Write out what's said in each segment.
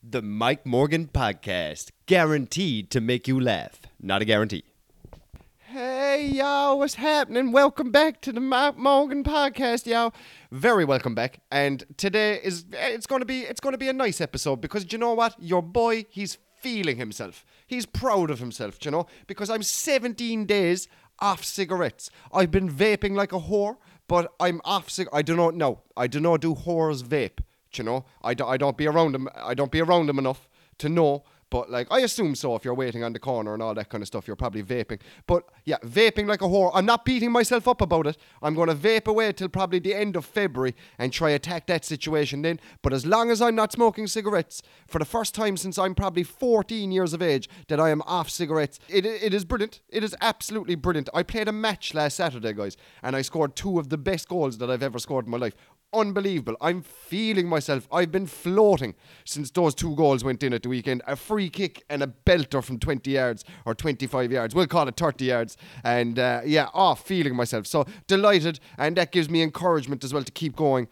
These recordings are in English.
The Mike Morgan Podcast, guaranteed to make you laugh. Not a guarantee. Hey, y'all, what's happening? Welcome back to the Mike Morgan Podcast, y'all. Very welcome back. And today is, it's going to be a nice episode because do you know what? Your boy, he's feeling himself. He's proud of himself, do you know? Because I'm 17 days off cigarettes. I've been vaping like a whore, but I'm off cigarettes. I do not do whores vape. You know, I don't be around them enough to know, but like I assume so. If you're waiting on the corner and all that kind of stuff, you're probably vaping. But yeah, vaping like a whore. I'm not beating myself up about it. I'm gonna vape away till probably the end of February and try attack that situation then. But as long as I'm not smoking cigarettes, for the first time since I'm probably 14 years of age, that I am off cigarettes. It is brilliant. It is absolutely brilliant. I played a match last Saturday, guys, and I scored two of the best goals that I've ever scored in my life. Unbelievable. I'm feeling myself. I've been floating since those two goals went in at the weekend. A free kick and a belter from 20 yards or 25 yards. We'll call it 30 yards. And feeling myself. So delighted. And that gives me encouragement as well to keep going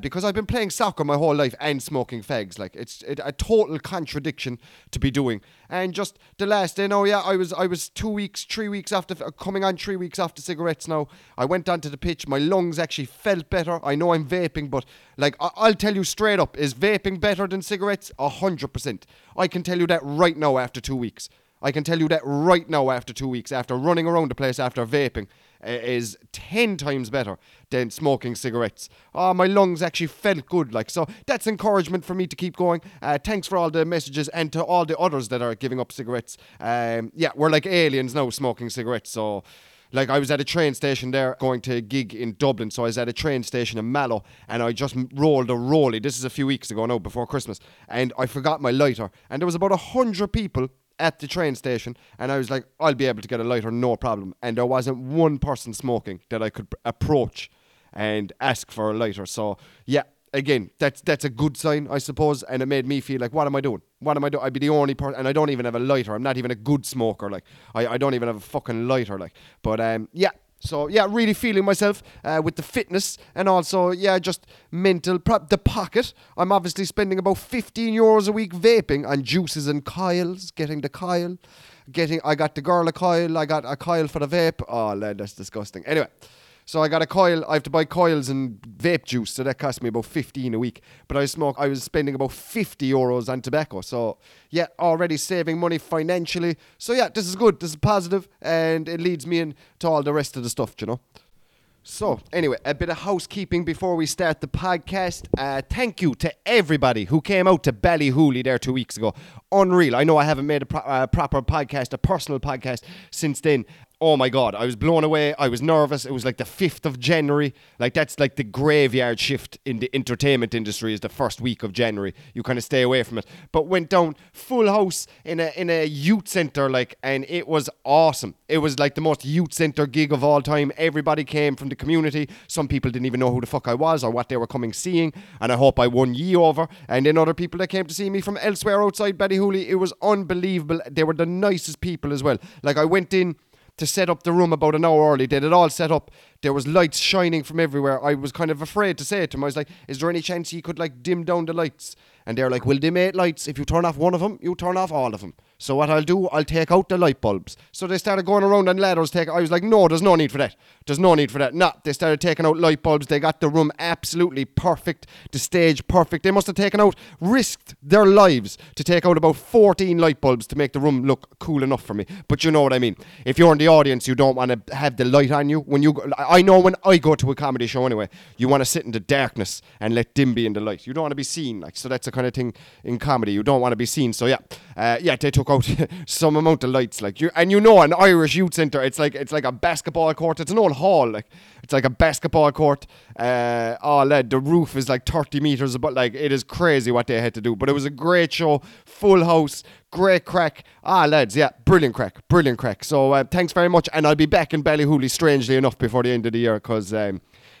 because I've been playing soccer my whole life and smoking fags. Like it's a total contradiction to be doing. And just the last day, I was 3 weeks after, coming on 3 weeks after cigarettes now. I went onto the pitch. My lungs actually felt better. I know I'm vaping, but like I'll tell you straight up, is vaping better than cigarettes? 100%. I can tell you that right now after 2 weeks. After running around the place after vaping is 10 times better than smoking cigarettes. Oh, my lungs actually felt good, like, so that's encouragement for me to keep going. Thanks for all the messages and to all the others that are giving up cigarettes. We're like aliens now smoking cigarettes, so... Like, I was at a train station there, going to a gig in Dublin, so I was at a train station in Mallow, and I just rolled a rollie. This is a few weeks ago now, before Christmas, and I forgot my lighter, and there was about 100 people at the train station, and I was like, I'll be able to get a lighter, no problem, and there wasn't one person smoking that I could approach and ask for a lighter, so, yeah. Again, that's a good sign, I suppose, and it made me feel like, what am I doing? I'd be the only person, and I don't even have a lighter. I'm not even a good smoker. Like, I don't even have a fucking lighter. Like, but really feeling myself with the fitness and also just mental. The pocket. I'm obviously spending about €15 a week vaping on juices and coils, getting the coil, I got the girl a coil. I got a coil for the vape. Oh, lad, that's disgusting. Anyway. So I got a coil, I have to buy coils and vape juice, so that cost me about 15 a week. But I was spending about €50 on tobacco. So yeah, already saving money financially. So yeah, this is good, this is positive, and it leads me in to all the rest of the stuff, you know. So, anyway, a bit of housekeeping before we start the podcast. Thank you to everybody who came out to Ballyhooly there 2 weeks ago. Unreal. I know I haven't made a proper podcast, a personal podcast since then. Oh my God, I was blown away. I was nervous. It was like the 5th of January. Like, that's like the graveyard shift in the entertainment industry is the first week of January. You kind of stay away from it. But went down full house in a youth centre, like, and it was awesome. It was like the most youth centre gig of all time. Everybody came from the community. Some people didn't even know who the fuck I was or what they were coming seeing, and I hope I won ye over. And then other people that came to see me from elsewhere outside Ballyhooly, it was unbelievable. They were the nicest people as well. Like, I went in to set up the room about an hour early. They had it all set up. There was lights shining from everywhere. I was kind of afraid to say it to him. I was like, is there any chance you could like dim down the lights? And they're like, well, they made lights. If you turn off one of them, you turn off all of them. So what I'll do, I'll take out the light bulbs. So they started going around on ladders. I was like, no, there's no need for that. Nah, they started taking out light bulbs. They got the room absolutely perfect. The stage perfect. They must have risked their lives to take out about 14 light bulbs to make the room look cool enough for me. But you know what I mean. If you're in the audience, you don't want to have the light on you. I know when I go to a comedy show anyway, you want to sit in the darkness and let dim be in the light. You don't want to be seen. Like, so that's a kind of thing in comedy, you don't want to be seen. So they took out some amount of lights, like, you and an Irish youth centre, it's like a basketball court. It's an old hall, like it's like a basketball court. The roof is like 30 metres above. Like, it is crazy what they had to do, but it was a great show, full house, great crack. Brilliant crack. So thanks very much, and I'll be back in Ballyhooly strangely enough before the end of the year because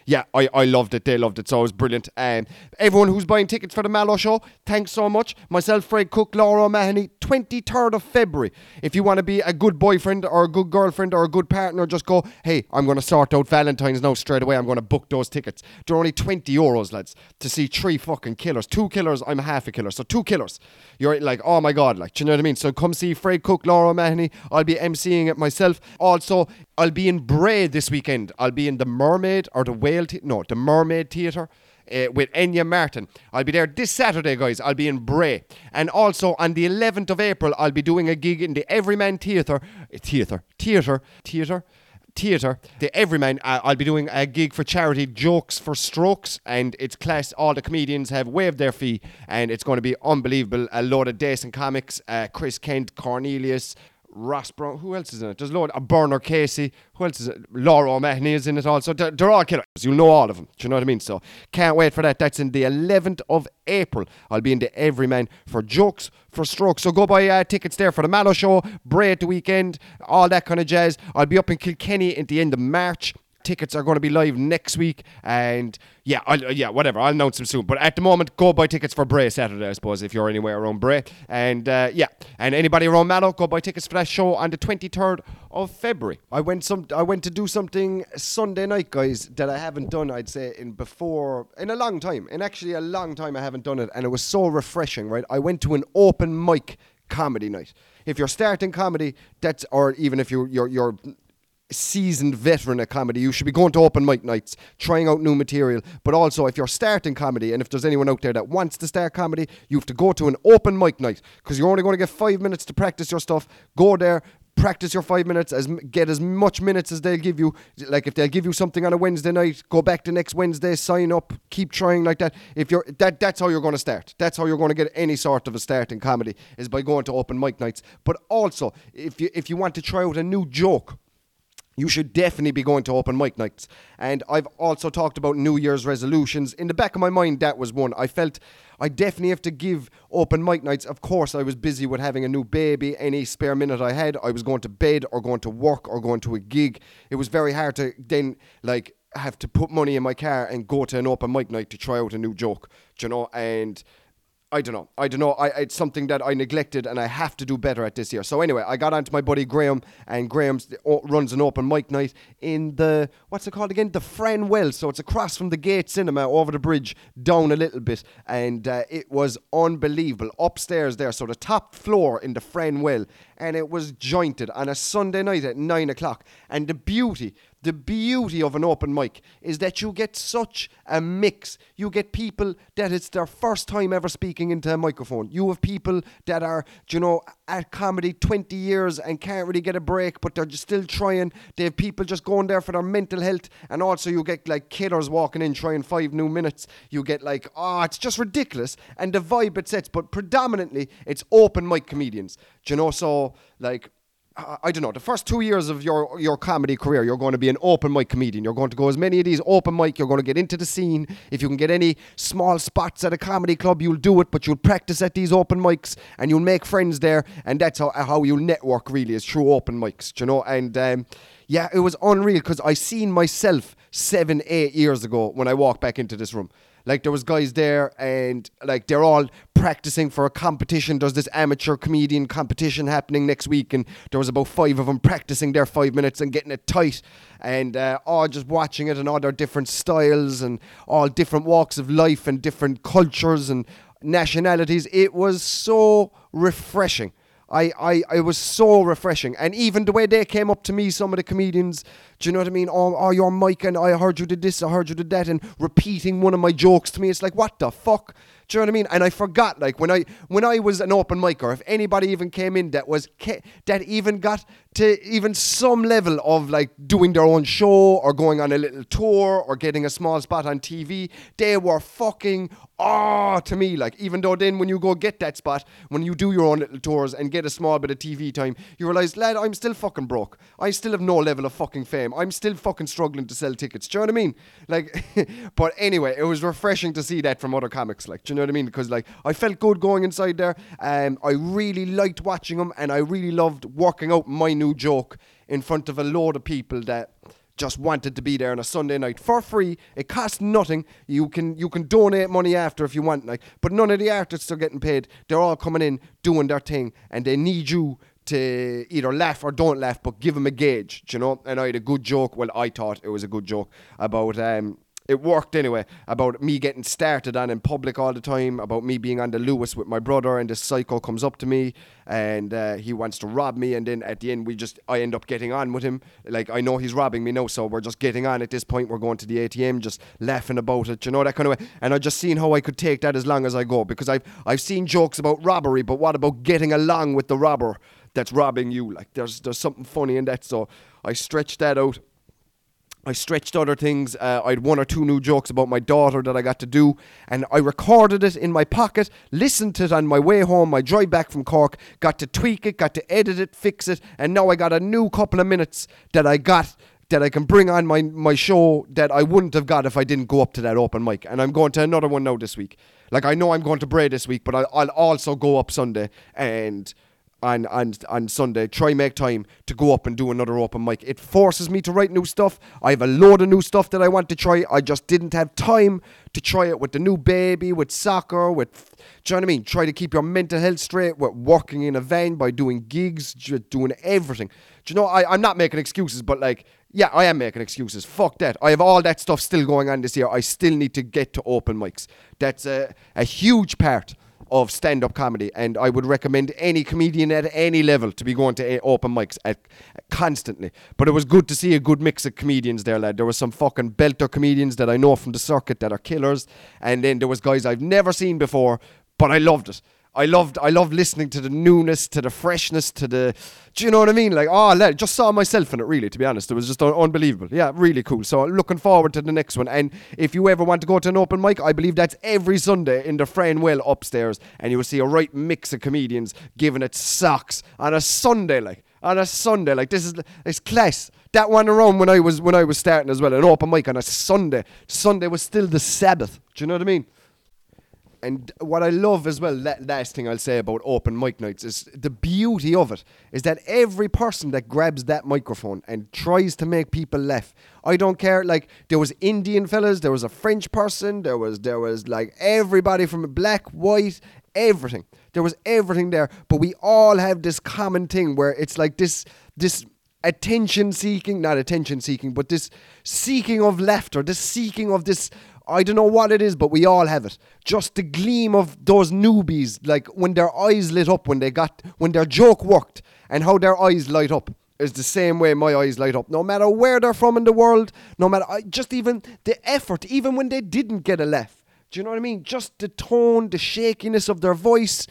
yeah, I loved it. They loved it. So it was brilliant. Everyone who's buying tickets for the Mallow show, thanks so much. Myself, Fred Cook, Laura O'Mahony, 23rd of February. If you want to be a good boyfriend or a good girlfriend or a good partner, just go, hey, I'm going to sort out Valentine's now straight away. I'm going to book those tickets. They're only €20, lads, to see three fucking killers. Two killers, I'm half a killer. So two killers. You're like, oh my God, like, do you know what I mean? So come see Fred Cook, Laura O'Mahony. I'll be emceeing it myself. Also, I'll be in Bray this weekend. I'll be in the Mermaid or the Whale the Mermaid Theatre with Enya Martin. I'll be there this Saturday, guys. I'll be in Bray. And also on the 11th of April, I'll be doing a gig in the Everyman Theatre. The Everyman, I'll be doing a gig for charity, Jokes for Strokes, and it's class. All the comedians have waived their fee, and it's going to be unbelievable. A load of decent comics, Chris Kent, Cornelius, Ross Brown, who else is in it? There's a load of Bernard Casey, who else is it? Laura O'Mahony is in it also. They're all killers. You'll know all of them. Do you know what I mean? So can't wait for that. That's in the 11th of April. I'll be in the Everyman for Jokes for Strokes. So go buy tickets there for the Mallow show, Bray at the weekend, all that kind of jazz. I'll be up in Kilkenny at the end of March. Tickets are going to be live next week, and I'll announce them soon. But at the moment, go buy tickets for Bray Saturday, I suppose, if you're anywhere around Bray. And and anybody around Mallow, go buy tickets for that show on the 23rd of February. I went to do something Sunday night, guys, that I haven't done, I'd say, in a long time I haven't done it, and it was so refreshing, right? I went to an open mic comedy night. If you're starting comedy, or even if you're seasoned veteran at comedy, you should be going to open mic nights, trying out new material. But also, if you're starting comedy, and if there's anyone out there that wants to start comedy, you have to go to an open mic night, because you're only going to get 5 minutes to practice your stuff. Go there, practice your 5 minutes, get as much minutes as they'll give you. Like, if they'll give you something on a Wednesday night, go back the next Wednesday, sign up, keep trying like that. That's how you're going to start. That's how you're going to get any sort of a start in comedy, is by going to open mic nights. But also, if you want to try out a new joke, you should definitely be going to open mic nights. And I've also talked about New Year's resolutions. In the back of my mind, that was one. I felt I definitely have to give open mic nights. Of course, I was busy with having a new baby. Any spare minute I had, I was going to bed or going to work or going to a gig. It was very hard to then, like, have to put money in my car and go to an open mic night to try out a new joke, do you know? And I don't know. It's something that I neglected, and I have to do better at this year. So anyway, I got onto my buddy Graham, and Graham runs an open mic night in the, what's it called again? The Frenwell. So it's across from the Gate Cinema, over the bridge, down a little bit. And it was unbelievable. Upstairs there, so the top floor in the Frenwell. And it was jointed on a Sunday night at 9 o'clock. And the beauty of an open mic is that you get such a mix. You get people that it's their first time ever speaking into a microphone. You have people that are, you know, at comedy 20 years and can't really get a break, but they're just still trying. They have people just going there for their mental health. And also you get like killers walking in trying 5 new minutes. You get like, it's just ridiculous. And the vibe it sets. But predominantly it's open mic comedians. Do you know, so like, I don't know, the first 2 years of your comedy career, you're going to be an open mic comedian. You're going to go as many of these open mic, you're going to get into the scene. If you can get any small spots at a comedy club, you'll do it, but you'll practice at these open mics and you'll make friends there. And that's how you'll network, really, is through open mics, do you know? And it was unreal, because I seen myself 7-8 years ago when I walked back into this room. Like, there was guys there, and like, they're all practicing for a competition. There's this amateur comedian competition happening next week, and there was about 5 of them practicing their 5 minutes and getting it tight, and just watching it, and all their different styles and all different walks of life and different cultures and nationalities. It was so refreshing. It was so refreshing. And even the way they came up to me, some of the comedians, do you know what I mean? Oh, your mic, and I heard you did this, I heard you did that, and repeating one of my jokes to me. It's like, what the fuck? Do you know what I mean? And I forgot, like, when I was an open micer, if anybody even came in that was that even got to even some level of, like, doing their own show or going on a little tour or getting a small spot on TV, they were fucking to me. Like, even though then when you go get that spot, when you do your own little tours and get a small bit of TV time, you realise, lad, I'm still fucking broke. I still have no level of fucking fame. I'm still fucking struggling to sell tickets. Do you know what I mean? Like, but anyway, it was refreshing to see that from other comics. Like, do you know what I mean? Because, like, I felt good going inside there. I really liked watching them, and I really loved working out my new joke in front of a load of people that, just wanted to be there on a Sunday night for free. It costs nothing. You can donate money after if you want, like, but none of the artists are getting paid. They're all coming in doing their thing, and they need you to either laugh or don't laugh, but give them a gauge, do you know? And I had a good joke. Well, I thought it was a good joke about... it worked anyway, about me getting started on in public all the time, about me being on the Lewis with my brother, and this psycho comes up to me and he wants to rob me, and then at the end I end up getting on with him. Like, I know he's robbing me now, so we're just getting on at this point. We're going to the ATM, just laughing about it, you know, that kind of way. And I just seen how I could take that as long as I go, because I've seen jokes about robbery, but what about getting along with the robber that's robbing you? Like, there's something funny in that. So I stretched that out. I stretched other things. I had one or two new jokes about my daughter that I got to do, and I recorded it in my pocket, listened to it on my way home, my drive back from Cork, got to tweak it, got to edit it, fix it, and now I got a new couple of minutes that I can bring on my show that I wouldn't have got if I didn't go up to that open mic. And I'm going to another one now this week. Like, I know I'm going to Bray this week, but I'll also go up Sunday and... On Sunday, try make time to go up and do another open mic. It forces me to write new stuff. I have a load of new stuff that I want to try. I just didn't have time to try it with the new baby, with soccer, with, do you know what I mean? Try to keep your mental health straight with working in a van, by doing gigs, doing everything. Do you know, I'm not making excuses, but like, yeah, I am making excuses. Fuck that. I have all that stuff still going on this year. I still need to get to open mics. That's a huge part of stand-up comedy, and I would recommend any comedian at any level to be going to open mics constantly. But it was good to see a good mix of comedians there, lad. There was some fucking belter comedians that I know from the circuit that are killers, and then there was guys I've never seen before, but I loved it. I loved listening to the newness, to the freshness, to the... Do you know what I mean? Like, oh, lad, just saw myself in it, really, to be honest. It was just unbelievable. Yeah, really cool. So looking forward to the next one. And if you ever want to go to an open mic, I believe that's every Sunday in the Frenwell upstairs. And you will see a right mix of comedians giving it socks on a Sunday, like. On a Sunday, like, it's class. That one around when I was starting as well, an open mic on a Sunday. Sunday was still the Sabbath. Do you know what I mean? And what I love as well, last thing I'll say about open mic nights, is the beauty of it is that every person that grabs that microphone and tries to make people laugh, I don't care, like, there was Indian fellas, there was a French person, there was like everybody from black, white, everything. There was everything there, but we all have this common thing where it's like this but this seeking of laughter, this seeking of this... I don't know what it is, but we all have it. Just the gleam of those newbies, like when their eyes lit up, when their joke worked, and how their eyes light up is the same way my eyes light up. No matter where they're from in the world, no matter, just even the effort, even when they didn't get a laugh. Do you know what I mean? Just the tone, the shakiness of their voice,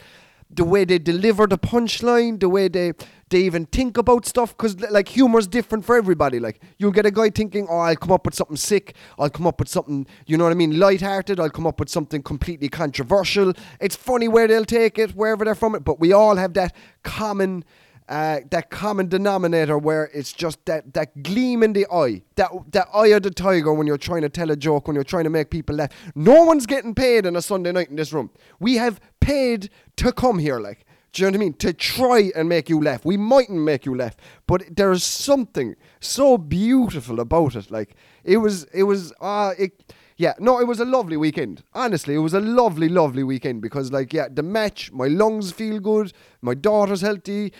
the way they deliver the punchline, the way they even think about stuff, because like humor's different for everybody. Like, you'll get a guy thinking, oh, I'll come up with something sick, I'll come up with something, you know what I mean, lighthearted, I'll come up with something completely controversial. It's funny where they'll take it, wherever they're from it, but we all have that common denominator where it's just that gleam in the eye, that eye of the tiger when you're trying to tell a joke, when you're trying to make people laugh. No one's getting paid on a Sunday night in this room. We have paid to come here, like, do you know what I mean? To try and make you laugh. We mightn't make you laugh, but there's something so beautiful about it. Like, it was a lovely weekend. Honestly, it was a lovely, lovely weekend because, like, yeah, the match, my lungs feel good, my daughter's healthy,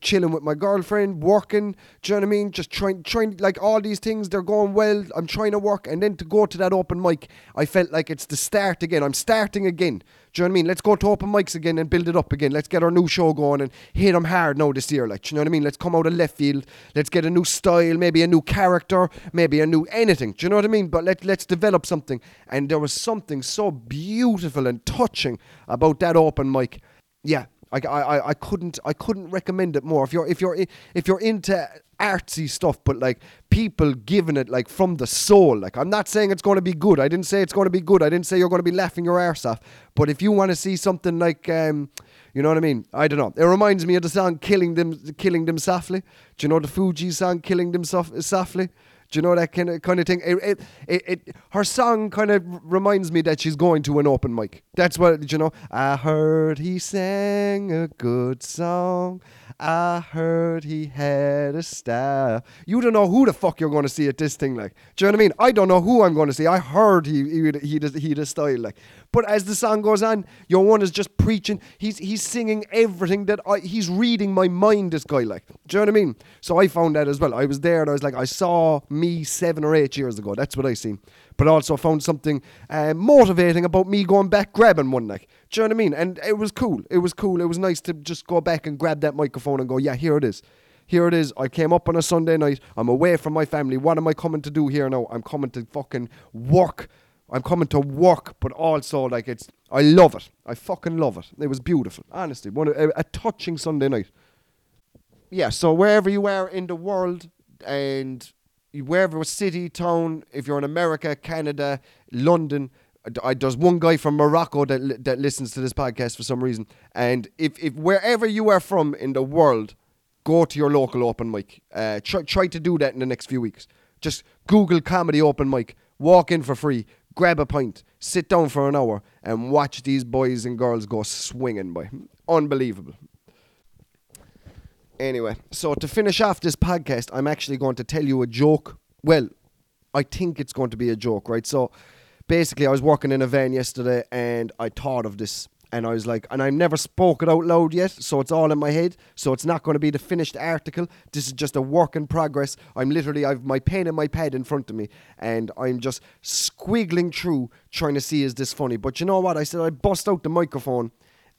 chilling with my girlfriend, working, do you know what I mean? Just trying, like, all these things, they're going well, I'm trying to work, and then to go to that open mic, I felt like it's the start again. I'm starting again. Do you know what I mean? Let's go to open mics again and build it up again. Let's get our new show going and hit them hard now this year. Like, do you know what I mean? Let's come out of left field. Let's get a new style, maybe a new character, maybe a new anything. Do you know what I mean? But let's develop something. And there was something so beautiful and touching about that open mic. Yeah, I couldn't recommend it more. If you're into artsy stuff, but like people giving it like from the soul. Like, I'm not saying it's going to be good. I didn't say it's going to be good. I didn't say you're going to be laughing your arse off. But if you want to see something like, you know what I mean? I don't know. It reminds me of the song "Killing Them Softly." Do you know the Fugees song "Killing Them Softly"? Do you know that kind of thing? Her song kind of reminds me that she's going to an open mic. That's what, you know. I heard he sang a good song. I heard he had a style. You don't know who the fuck you're going to see at this thing, like. Do you know what I mean? I don't know who I'm going to see. I heard he had a style, like. But as the song goes on, your one is just preaching. He's singing everything that he's reading my mind, this guy, like. Do you know what I mean? So I found that as well. I was there and I was like, I saw me 7 or 8 years ago. That's what I seen. But also found something motivating about me going back grabbing one, like. Do you know what I mean? And it was cool. It was nice to just go back and grab that microphone and go, yeah, here it is. Here it is. I came up on a Sunday night. I'm away from my family. What am I coming to do here now? I'm coming to fucking work. I'm coming to work, but also, like, it's... I love it. I fucking love it. It was beautiful. Honestly, a touching Sunday night. Yeah, so wherever you are in the world and... wherever city, town, if you're in America, Canada, London, there's one guy from Morocco that listens to this podcast for some reason. And if wherever you are from in the world, go to your local open mic. Try to do that in the next few weeks. Just Google comedy open mic, walk in for free, grab a pint, sit down for an hour, and watch these boys and girls go swinging by. Unbelievable. Anyway, so to finish off this podcast, I'm actually going to tell you a joke. Well, I think it's going to be a joke, right? So basically, I was walking in a van yesterday and I thought of this. And I was like, and I've never spoken it out loud yet, so it's all in my head. So it's not going to be the finished article. This is just a work in progress. I'm literally, I've my pen and my pad in front of me. And I'm just squiggling through trying to see, is this funny? But you know what? I said, I bust out the microphone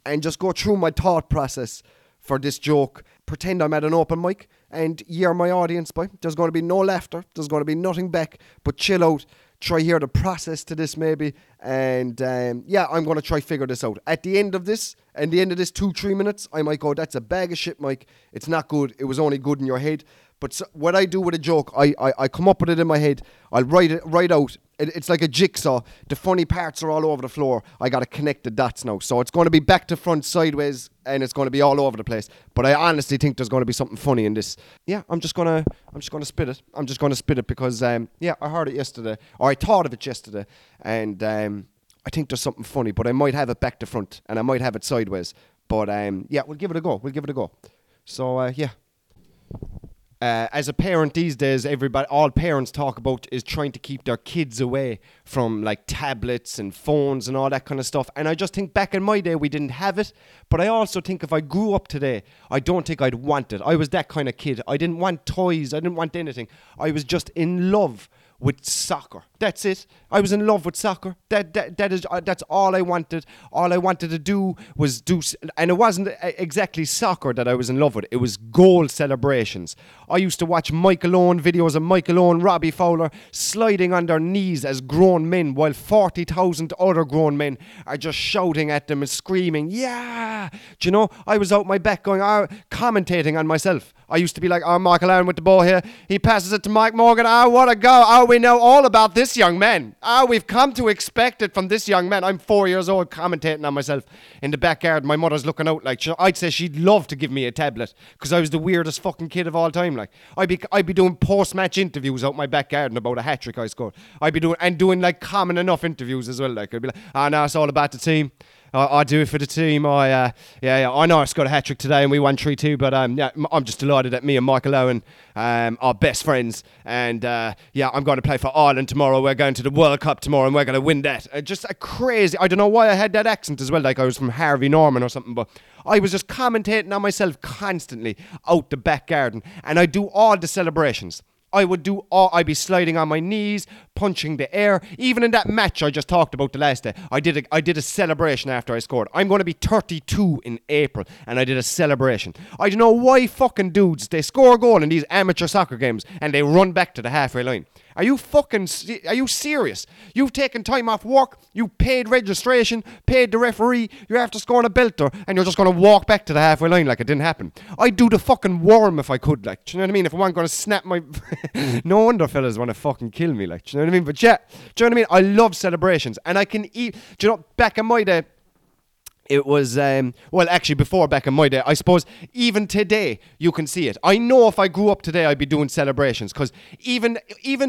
and just go through my thought process for this joke. Pretend I'm at an open mic and year my audience by. There's going to be no laughter. There's going to be nothing back. But chill out. Try hear the process to this maybe. And I'm going to try figure this out. At the end of this, 2-3 minutes, I might go, that's a bag of shit, Mike. It's not good. It was only good in your head. But so, what I do with a joke, I come up with it in my head. I'll write out. It's like a jigsaw. The funny parts are all over the floor. I got to connect the dots now. So it's going to be back to front, sideways, and it's going to be all over the place. But I honestly think there's going to be something funny in this. Yeah, I'm just going to spit it. I'm just going to spit it because, I heard it yesterday. Or I thought of it yesterday. And I think there's something funny. But I might have it back to front. And I might have it sideways. But, we'll give it a go. So, as a parent these days, all parents talk about is trying to keep their kids away from like tablets and phones and all that kind of stuff. And I just think back in my day, we didn't have it. But I also think if I grew up today, I don't think I'd want it. I was that kind of kid. I didn't want toys. I didn't want anything. I was just in love with soccer. That's it. I was in love with soccer. That's all I wanted. All I wanted to do was do... And it wasn't exactly soccer that I was in love with. It was goal celebrations. I used to watch Michael Owen videos of Michael Owen, Robbie Fowler, sliding on their knees as grown men while 40,000 other grown men are just shouting at them and screaming, yeah! Do you know? I was out my back going, commentating on myself. I used to be like, Michael Owen with the ball here. He passes it to Mike Morgan. What a goal. We know all about this young man. We've come to expect it from this young man. I'm 4 years old commentating on myself in the backyard. My mother's looking out like, I'd say she'd love to give me a tablet because I was the weirdest fucking kid of all time. Like, I'd be doing post-match interviews out my backyard and about a hat-trick I scored. I'd be doing like common enough interviews as well. Like, I'd be like, no, it's all about the team. I do it for the team. I know I scored a hat-trick today and we won 3-2, but I'm just delighted that me and Michael Owen are best friends. And, I'm going to play for Ireland tomorrow. We're going to the World Cup tomorrow and we're going to win that. Just a crazy... I don't know why I had that accent as well, like I was from Harvey Norman or something, but... I was just commentating on myself constantly out the back garden. And I do all the celebrations. I'd be sliding on my knees, punching the air. Even in that match I just talked about the last day, I did a celebration after I scored. I'm going to be 32 in April, and I did a celebration. I don't know why fucking dudes, they score a goal in these amateur soccer games, and they run back to the halfway line. Are you serious? You've taken time off work, you paid registration, paid the referee, you're after scoring a belter, and you're just going to walk back to the halfway line like it didn't happen. I'd do the fucking worm if I could, like, do you know what I mean? If I weren't going to snap my... No wonder fellas want to fucking kill me, like, do you know what I mean? But yeah, do you know what I mean? I love celebrations, and I can eat... Do you know, back in my day, It was, well, actually, before back in my day, I suppose even today you can see it. I know if I grew up today, I'd be doing celebrations, because even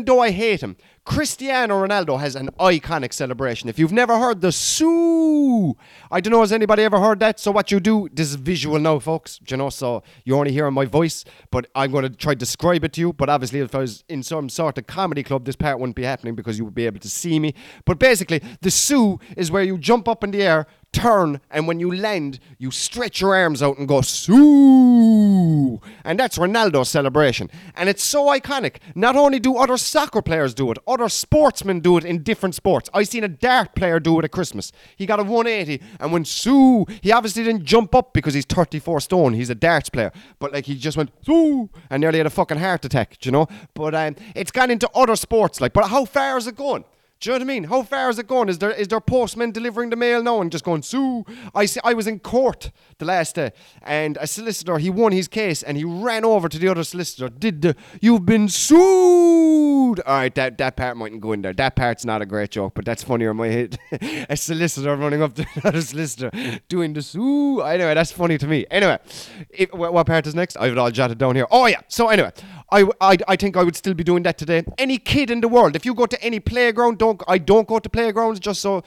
though I hate him, Cristiano Ronaldo has an iconic celebration. If you've never heard the Soo, I don't know, has anybody ever heard that? So what you do, this is visual now, folks, you know, so you're only hearing my voice, but I'm going to try to describe it to you. But obviously, if I was in some sort of comedy club, this part wouldn't be happening because you would be able to see me. But basically, the Soo is where you jump up in the air, turn, and when you land, you stretch your arms out and go Soo, and that's Ronaldo's celebration, and it's so iconic. Not only do other soccer players do it, other sportsmen do it in different sports. I seen a dart player do it at Christmas. He got a 180, and when Soo, he obviously didn't jump up because he's 34 stone. He's a darts player, but like he just went Soo and nearly had a fucking heart attack, you know. But it's gone into other sports, like. But how far is it going? Do you know what I mean? How far is it going? Is there postmen delivering the mail now and just going, Soo? I was in court the last day, and a solicitor, he won his case, and he ran over to the other solicitor. You've been sued. All right, that part mightn't go in there. That part's not a great joke, but that's funnier in my head. A solicitor running up to another solicitor doing the Soo. Anyway, that's funny to me. Anyway, what part is next? I have it all jotted down here. Oh, yeah. So anyway, I think I would still be doing that today. Any kid in the world, if you go to any playground, I don't go to playgrounds, just so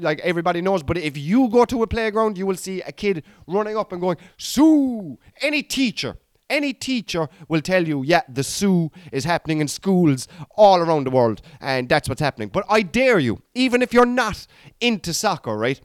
like everybody knows. But if you go to a playground, you will see a kid running up and going Soo. Any teacher will tell you, yeah, the Soo is happening in schools all around the world, and that's what's happening. But I dare you, even if you're not into soccer, right?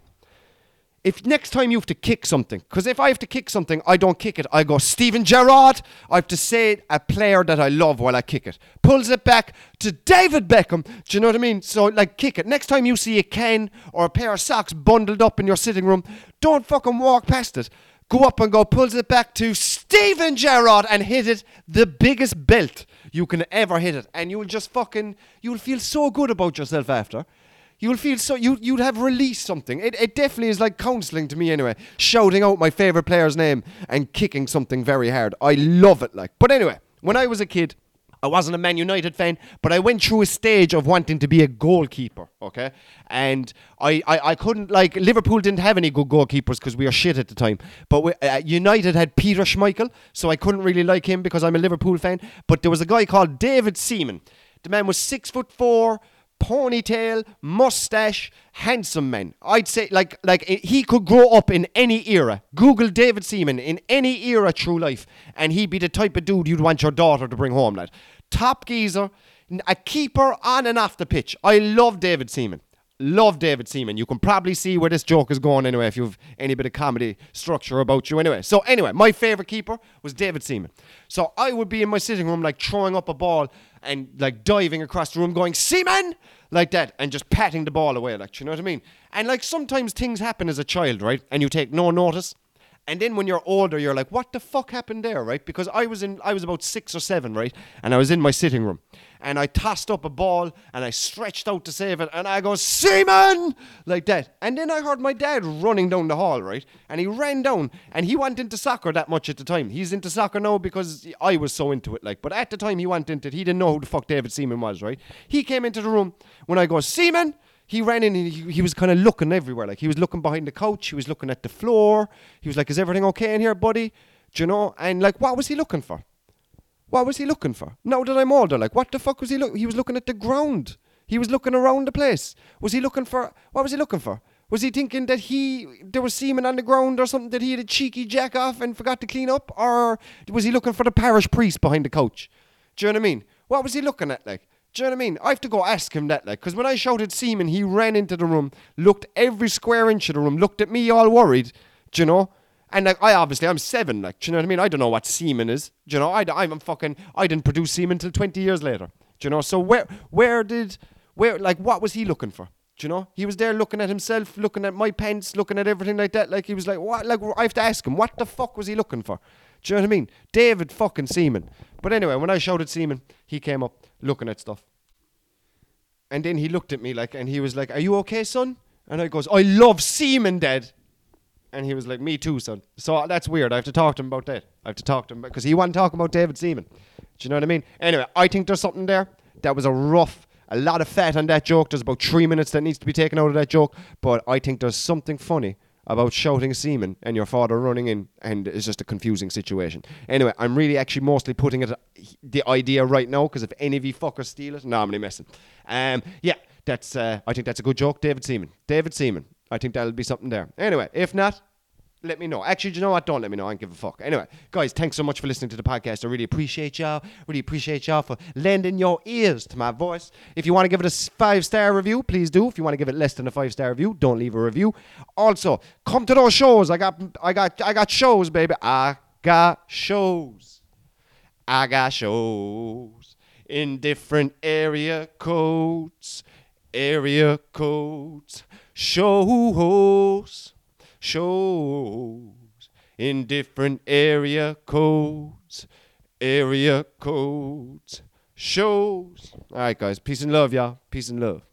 If next time you have to kick something, because if I have to kick something, I don't kick it. I go, Stephen Gerrard. I have to say a player that I love while I kick it. Pulls it back to David Beckham. Do you know what I mean? So, like, kick it. Next time you see a can or a pair of socks bundled up in your sitting room, don't fucking walk past it. Go up and go, pulls it back to Stephen Gerrard, and hit it the biggest belt you can ever hit it. And you'll just fucking, you'll feel so good about yourself after. You'll feel so... You'd have released something. It definitely is like counselling to me anyway. Shouting out my favourite player's name and kicking something very hard. I love it, like. But anyway, when I was a kid, I wasn't a Man United fan, but I went through a stage of wanting to be a goalkeeper, okay? And I couldn't, like, Liverpool didn't have any good goalkeepers because we were shit at the time. But United had Peter Schmeichel, so I couldn't really like him because I'm a Liverpool fan. But there was a guy called David Seaman. The man was 6'4", ponytail, mustache, handsome man. I'd say, like he could grow up in any era. Google David Seaman in any era through life, and he'd be the type of dude you'd want your daughter to bring home, lad. Top geezer, a keeper on and off the pitch. I love David Seaman. Love David Seaman. You can probably see where this joke is going anyway if you've any bit of comedy structure about you anyway. So anyway, my favourite keeper was David Seaman. So I would be in my sitting room like throwing up a ball and like diving across the room going, Seaman! Like that, and just patting the ball away, like, you know what I mean? And like sometimes things happen as a child, right? And you take no notice. And then when you're older, you're like, what the fuck happened there, right? Because I was about 6 or 7, right? And I was in my sitting room. And I tossed up a ball, and I stretched out to save it, and I go, Seaman! Like that. And then I heard my dad running down the hall, right? And he ran down, and he wasn't into soccer that much at the time. He's into soccer now because I was so into it, like. But at the time he wasn't into it, he didn't know who the fuck David Seaman was, right? He came into the room. When I go, Seaman! He ran in and he was kind of looking everywhere. Like, he was looking behind the couch. He was looking at the floor. He was like, is everything okay in here, buddy? Do you know? And, like, what was he looking for? What was he looking for? Now that I'm older, like, what the fuck was he looking? He was looking at the ground. He was looking around the place. Was he looking for... What was he looking for? Was he thinking that there was semen on the ground or something, that he had a cheeky jack off and forgot to clean up? Or was he looking for the parish priest behind the couch? Do you know what I mean? What was he looking at, like? Do you know what I mean? I have to go ask him that, like, because when I shouted Seaman, he ran into the room, looked every square inch of the room, looked at me all worried, do you know? And, like, I'm 7, like, do you know what I mean? I don't know what semen is, do you know? I didn't produce semen until 20 years later, do you know? So what was he looking for? Do you know? He was there looking at himself, looking at my pants, looking at everything like that. Like, he was like, what? Like, I have to ask him, what the fuck was he looking for? Do you know what I mean? David fucking Seaman. But anyway, when I shouted Seaman, he came up looking at stuff. And then he looked at me like, and he was like, are you okay, son? And I goes, I love Seaman, Dad. And he was like, me too, son. So that's weird. I have to talk to him about that. I have to talk to him because he wasn't talking about David Seaman. Do you know what I mean? Anyway, I think there's something there. That was a lot of fat on that joke. There's about 3 minutes that needs to be taken out of that joke. But I think there's something funny about shouting semen and your father running in, and it's just a confusing situation. Anyway, I'm really actually mostly putting it the idea right now, because if any of you fuckers steal it, no, I'm only messing. Yeah, that's. I think that's a good joke, David Seaman. David Seaman. I think that'll be something there. Anyway, if not, let me know. Actually, do you know what? Don't let me know. I don't give a fuck. Anyway, guys, thanks so much for listening to the podcast. I really appreciate y'all. Really appreciate y'all for lending your ears to my voice. If you want to give it a 5-star review, please do. If you want to give it less than a 5-star review, don't leave a review. Also, come to those shows. I got shows, baby. I got shows in different area codes. Shows in different area codes, shows. All right, guys, peace and love, y'all. Peace and love.